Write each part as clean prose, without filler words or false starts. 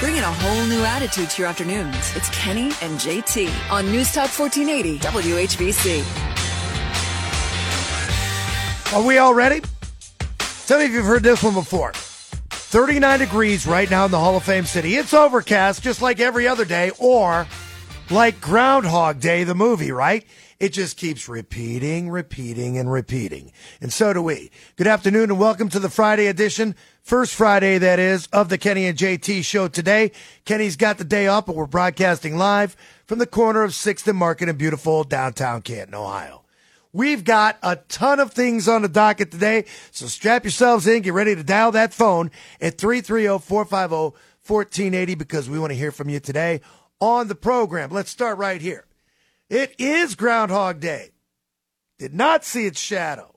Bringing a whole new attitude to your afternoons. It's Kenny and JT on News Talk 1480 WHBC. Are we all ready? Some of you have heard this one before. 39 degrees right now in the Hall of Fame city. It's overcast just like every other day, or like Groundhog Day, the movie, right? It just keeps repeating. And so do we. Good afternoon and welcome to the Friday edition. First Friday, that is, of the Kenny and JT Show today. Kenny's got the day off, but we're broadcasting live from the corner of 6th and Market in beautiful downtown Canton, Ohio. We've got a ton of things on the docket today, so strap yourselves in, get ready to dial that phone at 330-450-1480 because we want to hear from you today on the program. Let's start right here. It is Groundhog Day. Did not see its shadow.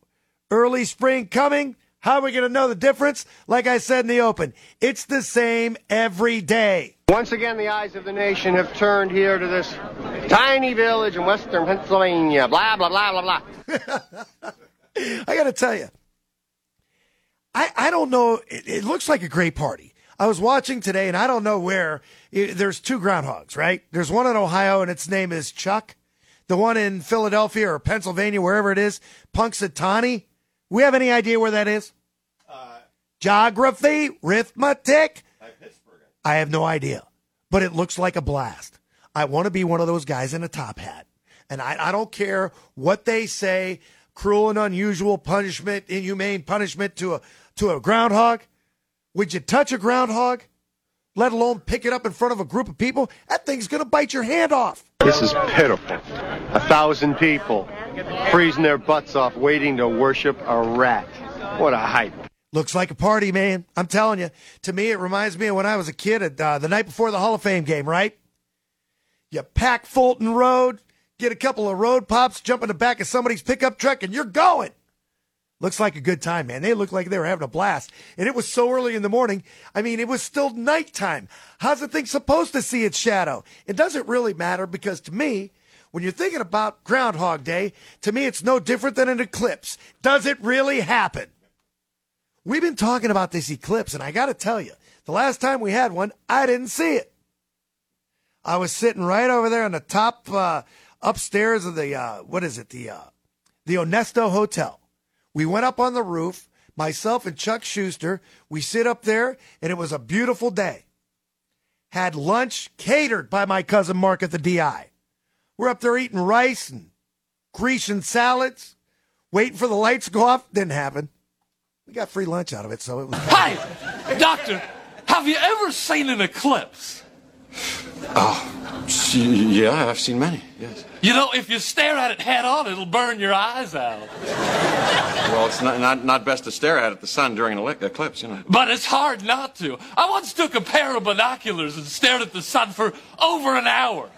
Early spring coming. How are we going to know the difference? Like I said in the open, it's the same every day. Once again, the eyes of the nation have turned here to this tiny village in western Pennsylvania. Blah, blah, blah, blah, blah. I got to tell you, I don't know. It looks like a great party. I was watching today, and I don't know where. There's two groundhogs, right? There's one in Ohio, and its name is Chuck. The one in Philadelphia or Pennsylvania, wherever it is, Punxsutawney. We have any idea where that is? Geography, arithmetic. I have no idea, but it looks like a blast. I want to be one of those guys in a top hat, and I don't care what they say. Cruel and unusual punishment, inhumane punishment to a groundhog. Would you touch a groundhog? Let alone pick it up in front of a group of people? That thing's going to bite your hand off. This is pitiful. 1,000 people freezing their butts off waiting to worship a rat. What a hype. Looks like a party, man. I'm telling you. To me, it reminds me of when I was a kid at the night before the Hall of Fame game, right? You pack Fulton Road, get a couple of road pops, jump in the back of somebody's pickup truck, and you're going. Looks like a good time, man. They looked like they were having a blast. And it was so early in the morning. I mean, it was still nighttime. How's the thing supposed to see its shadow? It doesn't really matter because to me, when you're thinking about Groundhog Day, to me it's no different than an eclipse. Does it really happen? We've been talking about this eclipse, and I got to tell you, the last time we had one, I didn't see it. I was sitting right over there on the top upstairs of the, the Onesto Hotel. We went up on the roof, myself and Chuck Schuster. We sit up there, and it was a beautiful day. Had lunch catered by my cousin Mark at the DI. We're up there eating rice and Grecian salads, waiting for the lights to go off. Didn't happen. We got free lunch out of it, so it was... Hi, Doctor, have you ever seen an eclipse? Oh, yeah, I've seen many, yes. You know, if you stare at it head on, it'll burn your eyes out. Well, it's not best to stare at the sun during an eclipse, you know. But it's hard not to. I once took a pair of binoculars and stared at the sun for over an hour.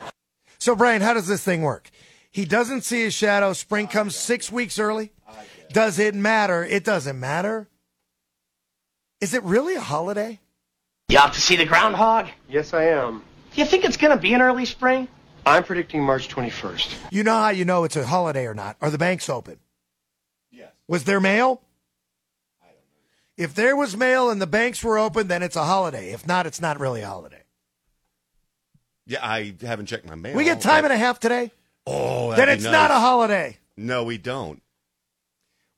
So, Brian, how does this thing work? He doesn't see his shadow. Spring comes 6 weeks early. Does it matter? It doesn't matter. Is it really a holiday? You out to see the groundhog? Yes, I am. Do you think it's going to be an early spring? I'm predicting March 21st. You know how you know it's a holiday or not? Are the banks open? Yes. Was there mail? I don't know. If there was mail and the banks were open, then it's a holiday. If not, it's not really a holiday. Yeah, I haven't checked my mail. We get time and a half today? Oh, that'd be nice. Then it's not a holiday. No, we don't.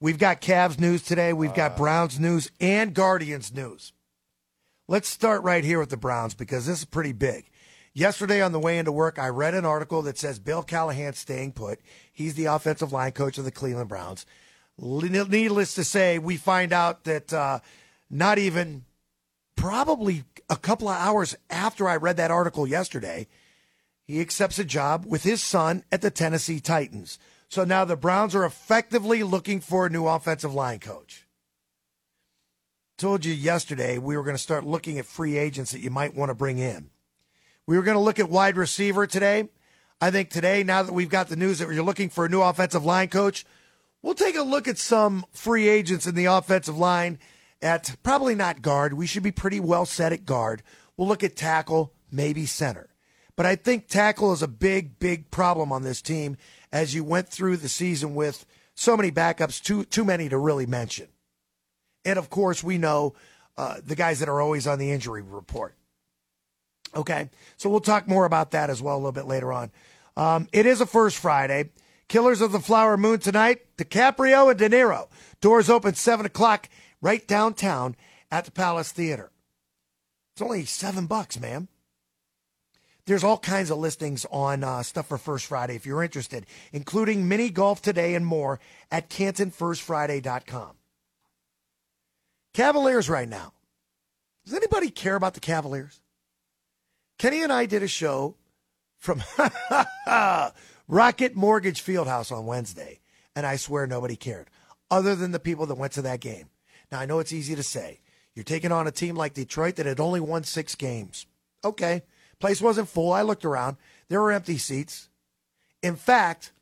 We've got Cavs news today. We've got Browns news and Guardians news. Let's start right here with the Browns because this is pretty big. Yesterday on the way into work, I read an article that says Bill Callahan's staying put. He's the offensive line coach of the Cleveland Browns. Needless to say, we find out that not even probably a couple of hours after I read that article yesterday, he accepts a job with his son at the Tennesse Titans. So now the Browns are effectively looking for a new offensive line coach. told you yesterday we were going to start looking at free agents that you might want to bring in. We were going to look at wide receiver today. I think today, now that we've got the news that you're looking for a new offensive line coach, we'll take a look at some free agents in the offensive line at probably not guard. We should be pretty well set at guard. We'll look at tackle, maybe center. But I think tackle is a big, big problem on this team as you went through the season with so many backups, too many to really mention. And, of course, we know the guys that are always on the injury report. Okay, so we'll talk more about that as well a little bit later on. It is a First Friday. Killers of the Flower Moon tonight, DiCaprio and De Niro. Doors open 7 o'clock right downtown at the Palace Theater. It's only $7, ma'am. There's all kinds of listings on stuff for First Friday if you're interested, including mini golf today and more at CantonFirstFriday.com. Cavaliers right now. Does anybody care about the Cavaliers? Kenny and I did a show from Rocket Mortgage Fieldhouse on Wednesday, and I swear nobody cared, other than the people that went to that game. Now, I know it's easy to say. You're taking on a team like Detroit that had only won 6 games. Okay, place wasn't full. I looked around. There were empty seats. In fact,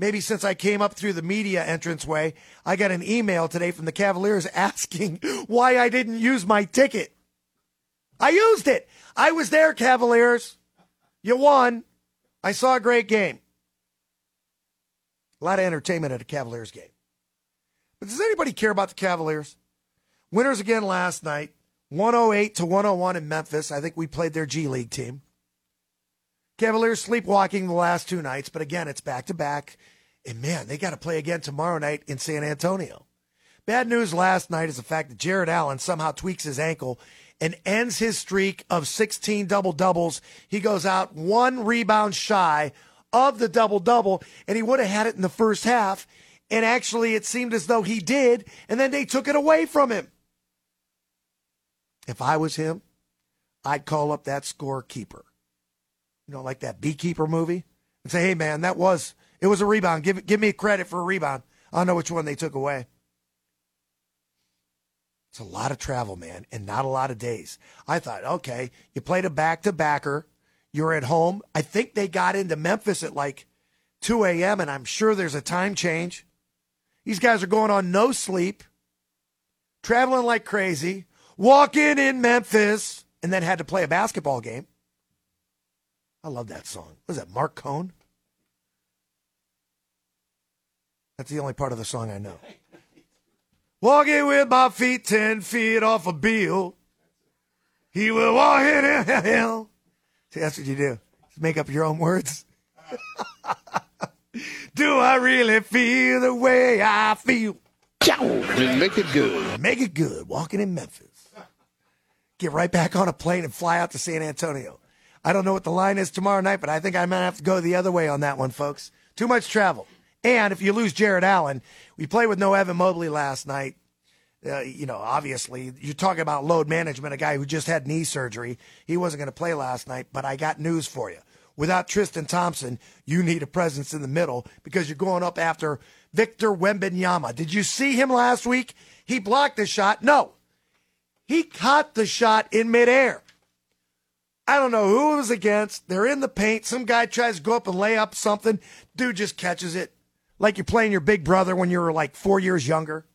maybe since I came up through the media entranceway, I got an email today from the Cavaliers asking why I didn't use my ticket. I used it. I was there, Cavaliers. You won. I saw a great game. A lot of entertainment at a Cavaliers game. But does anybody care about the Cavaliers? Winners again last night, 108-101 in Memphis. I think we played their G League team. Cavaliers sleepwalking the last 2 nights, but again, it's back-to-back. And, man, they got to play again tomorrow night in San Antonio. Bad news last night is the fact that Jarrett Allen somehow tweaks his ankle and ends his streak of 16 double-doubles. He goes out 1 rebound shy of the double-double, and he would have had it in the first half. And actually, it seemed as though he did, and then they took it away from him. If I was him, I'd call up that scorekeeper. You know, like that Beekeeper movie? And say, hey, man, it was a rebound. Give me credit for a rebound. I don't know which one they took away. It's a lot of travel, man, and not a lot of days. I thought, okay, you played a back-to-backer. You're at home. I think they got into Memphis at like 2 a.m., and I'm sure there's a time change. These guys are going on no sleep, traveling like crazy, walking in Memphis, and then had to play a basketball game. I love that song. What is that, Mark Cohn? That's the only part of the song I know. Walking with my feet 10 feet off a bill. He will walk in hell. See, that's what you do. Make up your own words. Do I really feel the way I feel? Make it good. Make it good. Walking in Memphis. Get right back on a plane and fly out to San Antonio. I don't know what the line is tomorrow night, but I think I might have to go the other way on that one, folks. Too much travel. And if you lose Jarrett Allen, we played with no Evan Mobley last night. You know, obviously, you're talking about load management, a guy who just had knee surgery. He wasn't going to play last night, but I got news for you. Without Tristan Thompson, you need a presence in the middle because you're going up after Victor Wembanyama. Did you see him last week? He blocked the shot. No, he caught the shot in midair. I don't know who it was against. They're in the paint. Some guy tries to go up and lay up something. Dude just catches it. Like you're playing your big brother when you were like 4 years younger.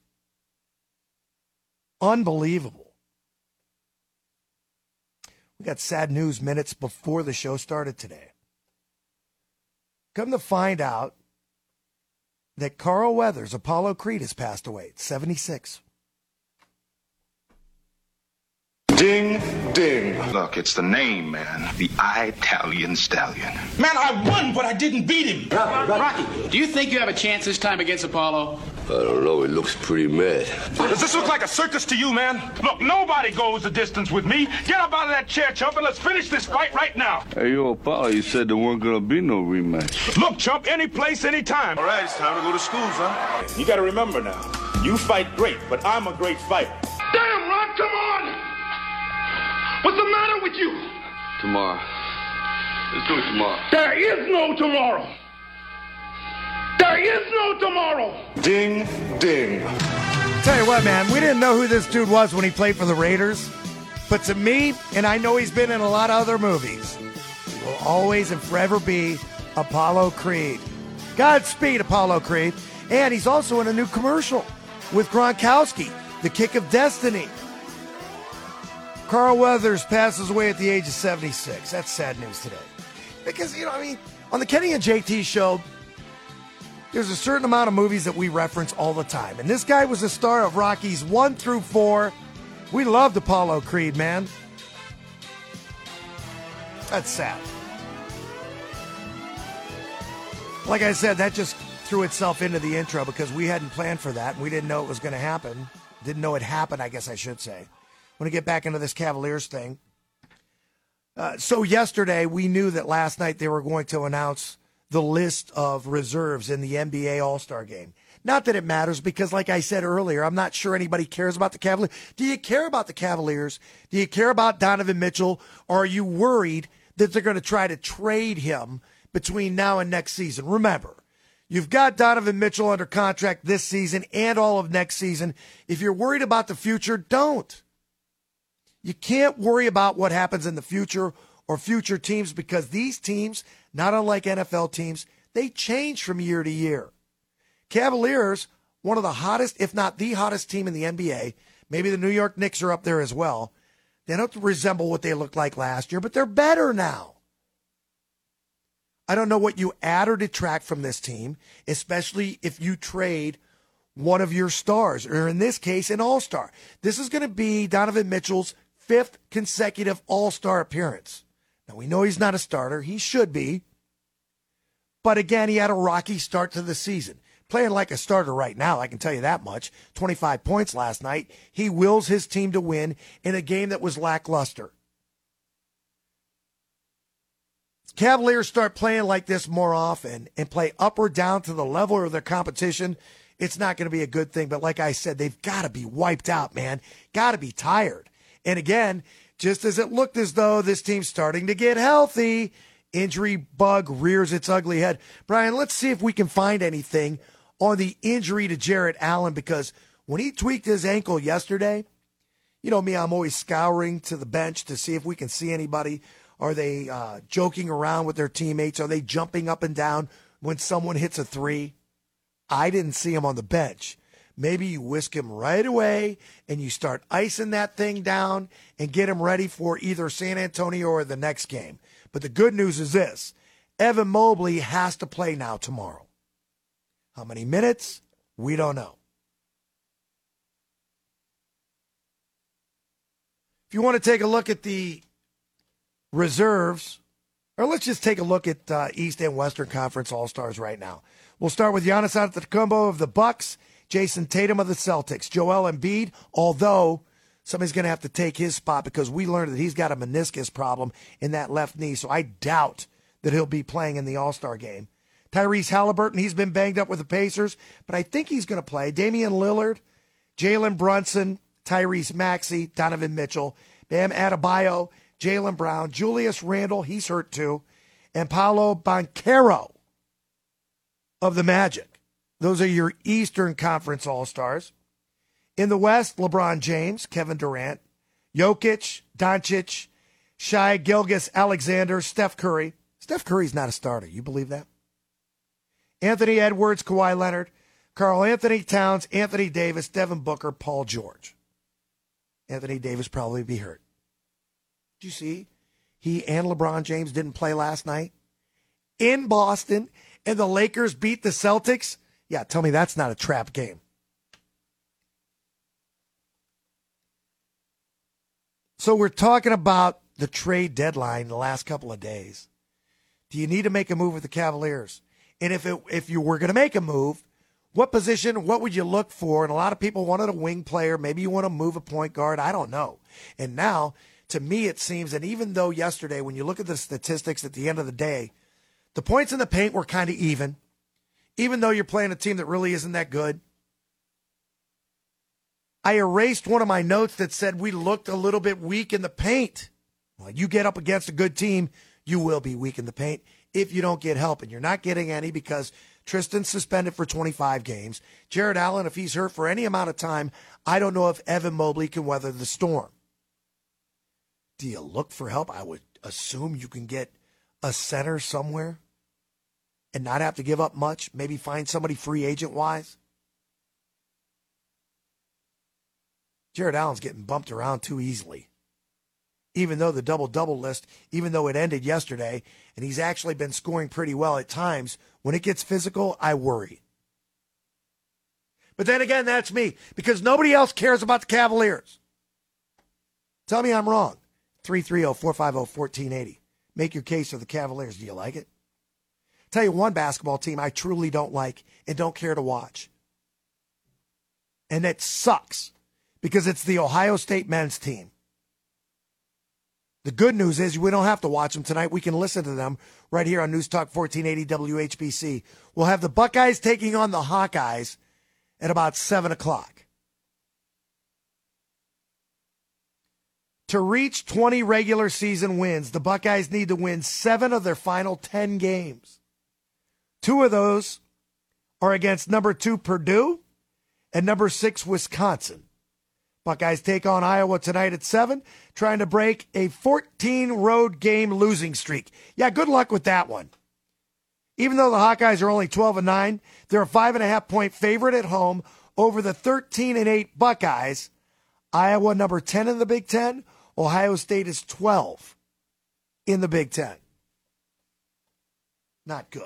Unbelievable. We got sad news minutes before the show started today. Come to find out that Carl Weathers, Apollo Creed, has passed away at 76. Ding, ding. Look, it's the name, man. The Italian Stallion. Man, I won, but I didn't beat him. Rocky, do you think you have a chance this time against Apollo? I don't know. He looks pretty mad. Does this look like a circus to you, man? Look, nobody goes the distance with me. Get up out of that chair, Chump, and let's finish this fight right now. Hey, yo, Apollo, you said there weren't going to be no rematch. Look, Chump, any place, any time. All right, it's time to go to school, son. You got to remember now, you fight great, but I'm a great fighter. Damn, Rock, come on! What's the matter with you? Tomorrow. Let's do it tomorrow. There is no tomorrow. There is no tomorrow. Ding, ding. tell you what, man, we didn't know who this dude was when he played for the Raiders. But to me, and I know he's been in a lot of other movies, will always and forever be Apollo Creed. Godspeed, Apollo Creed. And he's also in a new commercial with Gronkowski, The Kick of Destiny. Carl Weathers passes away at the age of 76. That's sad news today. Because, you know, I mean, on the Kenny and JT Show, there's a certain amount of movies that we reference all the time. And this guy was the star of Rockies 1 through 4. We loved Apollo Creed, man. That's sad. Like I said, that just threw itself into the intro because we hadn't planned for that. And we didn't know it was going to happen. Didn't know it happened, I guess I should say. I'm going to get back into this Cavaliers thing. So yesterday, we knew that last night they were going to announce the list of reserves in the NBA All-Star Game. Not that it matters because, like I said earlier, I'm not sure anybody cares about the Cavaliers. Do you care about the Cavaliers? Do you care about Donovan Mitchell? Or are you worried that they're going to try to trade him between now and next season? Remember, you've got Donovan Mitchell under contract this season and all of next season. If you're worried about the future, don't. You can't worry about what happens in the future or future teams because these teams, not unlike NFL teams, they change from year to year. Cavaliers, one of the hottest, if not the hottest team in the NBA. Maybe the New York Knicks are up there as well. They don't resemble what they looked like last year, but they're better now. I don't know what you add or detract from this team, especially if you trade one of your stars, or in this case, an all-star. This is going to be Donovan Mitchell's 5th consecutive all-star appearance. Now, we know he's not a starter. He should be. But again, he had a rocky start to the season. Playing like a starter right now, I can tell you that much. 25 points last night. He wills his team to win in a game that was lackluster. Cavaliers start playing like this more often and play up or down to the level of their competition. It's not going to be a good thing. But like I said, they've got to be wiped out, man. Got to be tired. And again, just as it looked as though this team's starting to get healthy, injury bug rears its ugly head. Brian, let's see if we can find anything on the injury to Jarrett Allen, because when he tweaked his ankle yesterday, you know me, I'm always scouring to the bench to see if we can see anybody. Are they joking around with their teammates? Are they jumping up and down when someone hits a three? I didn't see him on the bench. Maybe you whisk him right away and you start icing that thing down and get him ready for either San Antonio or the next game. But the good news is this. Evan Mobley has to play now tomorrow. How many minutes? We don't know. If you want to take a look at the reserves, or let's just take a look at East and Western Conference All-Stars right now. We'll start with Giannis Antetokounmpo of the Bucks, Jason Tatum of the Celtics, Joel Embiid, although somebody's going to have to take his spot because we learned that he's got a meniscus problem in that left knee, so I doubt that he'll be playing in the All-Star game. Tyrese Halliburton, he's been banged up with the Pacers, but I think he's going to play. Damian Lillard, Jalen Brunson, Tyrese Maxey, Donovan Mitchell, Bam Adebayo, Jalen Brown, Julius Randle, he's hurt too, and Paolo Banchero of the Magic. Those are your Eastern Conference All-Stars. In the West, LeBron James, Kevin Durant, Jokic, Doncic, Shai Gilgeous-Alexander, Steph Curry. Steph Curry's not a starter. You believe that? Anthony Edwards, Kawhi Leonard, Karl Anthony Towns, Anthony Davis, Devin Booker, Paul George. Anthony Davis probably be hurt. Did you see? He and LeBron James didn't play last night in Boston, and the Lakers beat the Celtics? Yeah, tell me that's not a trap game. So we're talking about the trade deadline in the last couple of days. Do you need to make a move with the Cavaliers? And if you were going to make a move, what position, what would you look for? And a lot of people wanted a wing player. Maybe you want to move a point guard. I don't know. And now, to me, it seems, and even though yesterday, when you look at the statistics at the end of the day, the points in the paint were kind of even though you're playing a team that really isn't that good. I erased one of my notes that said we looked a little bit weak in the paint. Well, you get up against a good team, you will be weak in the paint if you don't get help. And you're not getting any because Tristan's suspended for 25 games. Jarrett Allen, if he's hurt for any amount of time, I don't know if Evan Mobley can weather the storm. Do you look for help? I would assume you can get a center somewhere and not have to give up much. Maybe find somebody free agent-wise. Jarrett Allen's getting bumped around too easily. Even though the double-double list, even though it ended yesterday, and he's actually been scoring pretty well at times, when it gets physical, I worry. But then again, that's me, because nobody else cares about the Cavaliers. Tell me I'm wrong. 330-450-1480. Make your case for the Cavaliers. Do you like it? Tell you one basketball team I truly don't like and don't care to watch. And it sucks, because it's the Ohio State men's team. The good news is we don't have to watch them tonight. We can listen to them right here on News Talk 1480 WHBC. We'll have the Buckeyes taking on the Hawkeyes at about 7 o'clock. To reach 20 regular season wins, the Buckeyes need to win 7 of their final 10 games. 2 of those are against number 2 Purdue and number 6 Wisconsin. Buckeyes take on Iowa tonight at 7, trying to break a 14-road game losing streak. Yeah, good luck with that one. Even though the Hawkeyes are only 12-9, they're a 5.5-point favorite at home over the 13-8 Buckeyes. Iowa number 10 in the Big Ten. Ohio State is 12 in the Big Ten. Not good.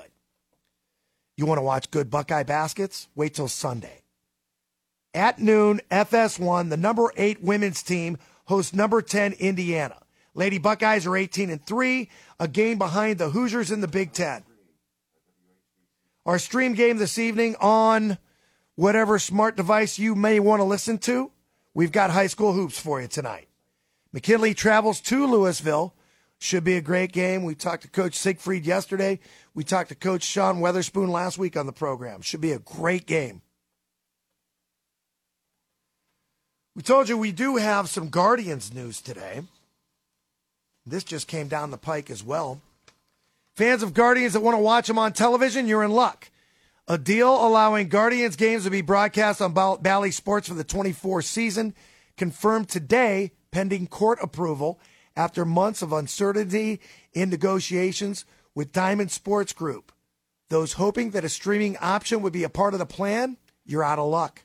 You want to watch good Buckeye baskets? Wait till Sunday. At noon, FS1, the number 8 women's team hosts number 10 Indiana. Lady Buckeyes are 18-3, a game behind the Hoosiers in the Big Ten. Our stream game this evening on whatever smart device you may want to listen to, we've got high school hoops for you tonight. McKinley travels to Louisville. Should be a great game. We talked to Coach Siegfried yesterday. We talked to Coach Sean Weatherspoon last week on the program. Should be a great game. We told you we do have some Guardians news today. This just came down the pike as well. Fans of Guardians that want to watch them on television, you're in luck. A deal allowing Guardians games to be broadcast on Bally Sports for the 24th season confirmed today, pending court approval, after months of uncertainty in negotiations with Diamond Sports Group. Those hoping that a streaming option would be a part of the plan, you're out of luck.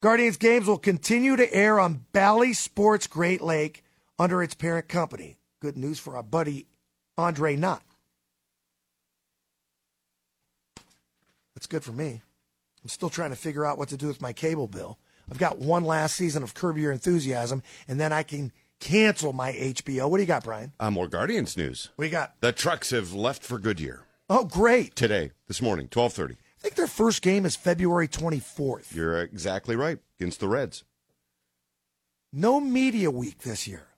Guardians games will continue to air on Bally Sports Great Lake under its parent company. Good news for our buddy Andre Knott. That's good for me. I'm still trying to figure out what to do with my cable bill. I've got one last season of Curb Your Enthusiasm, and then I can cancel my HBO. What do you got, Brian? More Guardians news. What do you got? The Trucks have left for Goodyear. Oh, great. Today, this morning, 12:30. I think their first game is February 24th. You're exactly right. Against the Reds. No media week this year.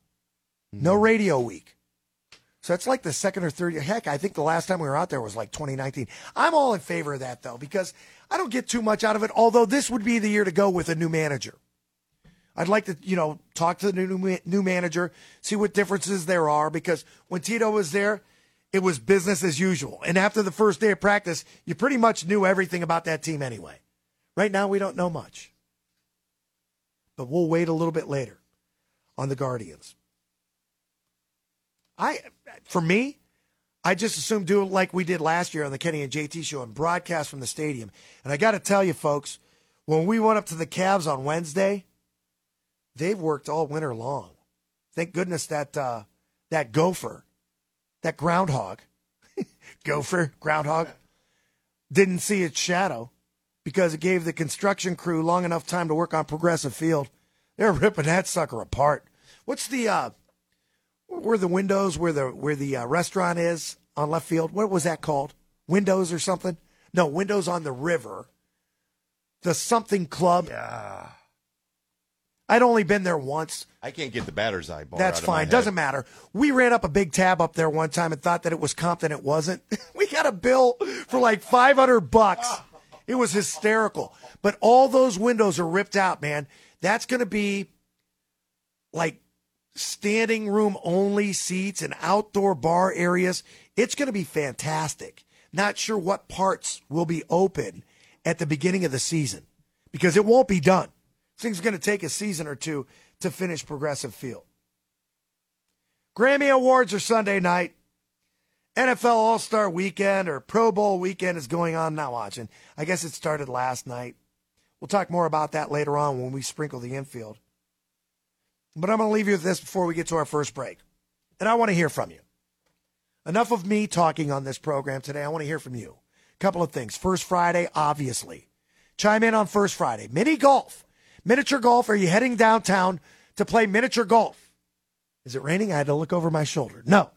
No radio week. So that's like the second or third. Heck, I think the last time we were out there was like 2019. I'm all in favor of that, though, because I don't get too much out of it, although this would be the year to go with a new manager. I'd like to, talk to the new manager, see what differences there are, because when Tito was there, it was business as usual. And after the first day of practice, you pretty much knew everything about that team anyway. Right now, we don't know much. But we'll wait a little bit later on the Guardians. For me, I just assume do like we did last year on the Kenny and JT Show and broadcast from the stadium. And I got to tell you, folks, when we went up to the Cavs on Wednesday, they've worked all winter long. Thank goodness that that gopher, that groundhog, didn't see its shadow, because it gave the construction crew long enough time to work on Progressive Field. They're ripping that sucker apart. What's the where the windows where the restaurant is on left field? What was that called? Windows or something? No, Windows on the River. The something club. Yeah. I'd only been there once. I can't get the batter's eye bar. That's fine. Doesn't matter. We ran up a big tab up there one time and thought that it was Compton. It wasn't. We got a bill for like $500. It was hysterical. But all those windows are ripped out, man. That's going to be like standing room only seats and outdoor bar areas. It's going to be fantastic. Not sure what parts will be open at the beginning of the season because it won't be done. Things are going to take a season or two to finish Progressive Field. Grammy Awards are Sunday night. NFL All-Star Weekend or Pro Bowl Weekend is going on now, watching. I guess it started last night. We'll talk more about that later on when we sprinkle the infield. But I'm going to leave you with this before we get to our first break. And I want to hear from you. Enough of me talking on this program today. I want to hear from you. A couple of things. First Friday, obviously. Chime in on First Friday. Mini golf. Miniature golf. Are you heading downtown to play miniature golf? Is it raining? I had to look over my shoulder. No.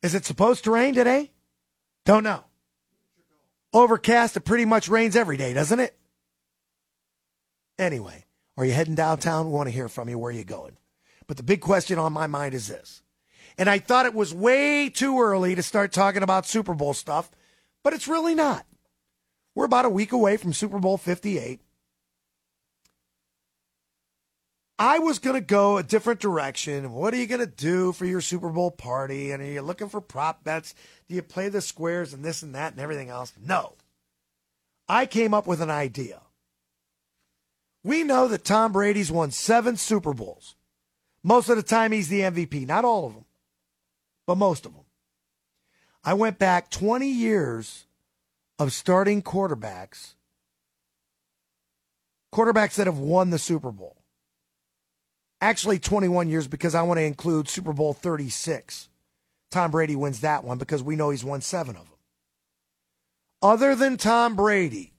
Is it supposed to rain today? Don't know. Overcast, it pretty much rains every day, doesn't it? Anyway, are you heading downtown? We want to hear from you. Where are you going? But the big question on my mind is this. And I thought it was way too early to start talking about Super Bowl stuff, but it's really not. We're about a week away from Super Bowl 58. I was going to go a different direction. What are you going to do for your Super Bowl party? And are you looking for prop bets? Do you play the squares and this and that and everything else? No. I came up with an idea. We know that Tom Brady's won 7 Super Bowls. Most of the time he's the MVP. Not all of them, but most of them. I went back 20 years of starting quarterbacks that have won the Super Bowl. Actually, 21 years because I want to include Super Bowl 36. Tom Brady wins that one because we know he's won 7 of them. Other than Tom Brady,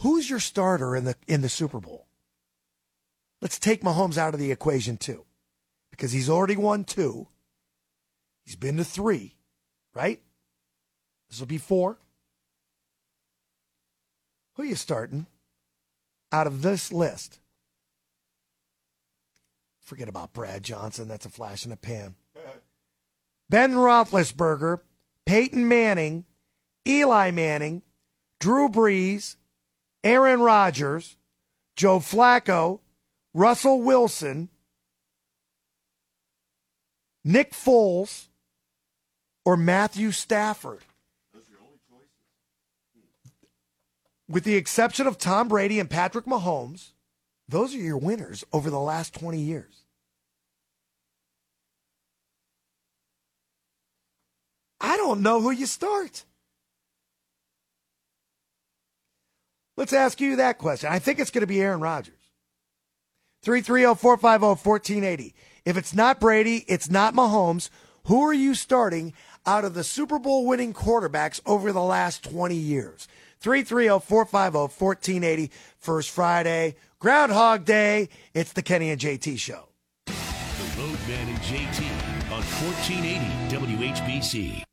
who's your starter in the Super Bowl? Let's take Mahomes out of the equation too because he's already won 2. He's been to 3, right? This will be 4. Who are you starting out of this list? Forget about Brad Johnson. That's a flash in the pan. Ben Roethlisberger, Peyton Manning, Eli Manning, Drew Brees, Aaron Rodgers, Joe Flacco, Russell Wilson, Nick Foles, or Matthew Stafford. Those are your only choices. With the exception of Tom Brady and Patrick Mahomes, those are your winners over the last 20 years. I don't know who you start. Let's ask you that question. I think it's going to be Aaron Rodgers. 330-450-1480. If it's not Brady, it's not Mahomes. Who are you starting out of the Super Bowl winning quarterbacks over the last 20 years? 330-450-1480. First Friday, Groundhog Day. It's the Kenny and JT Show. The Roadman and JT on 1480 WHBC.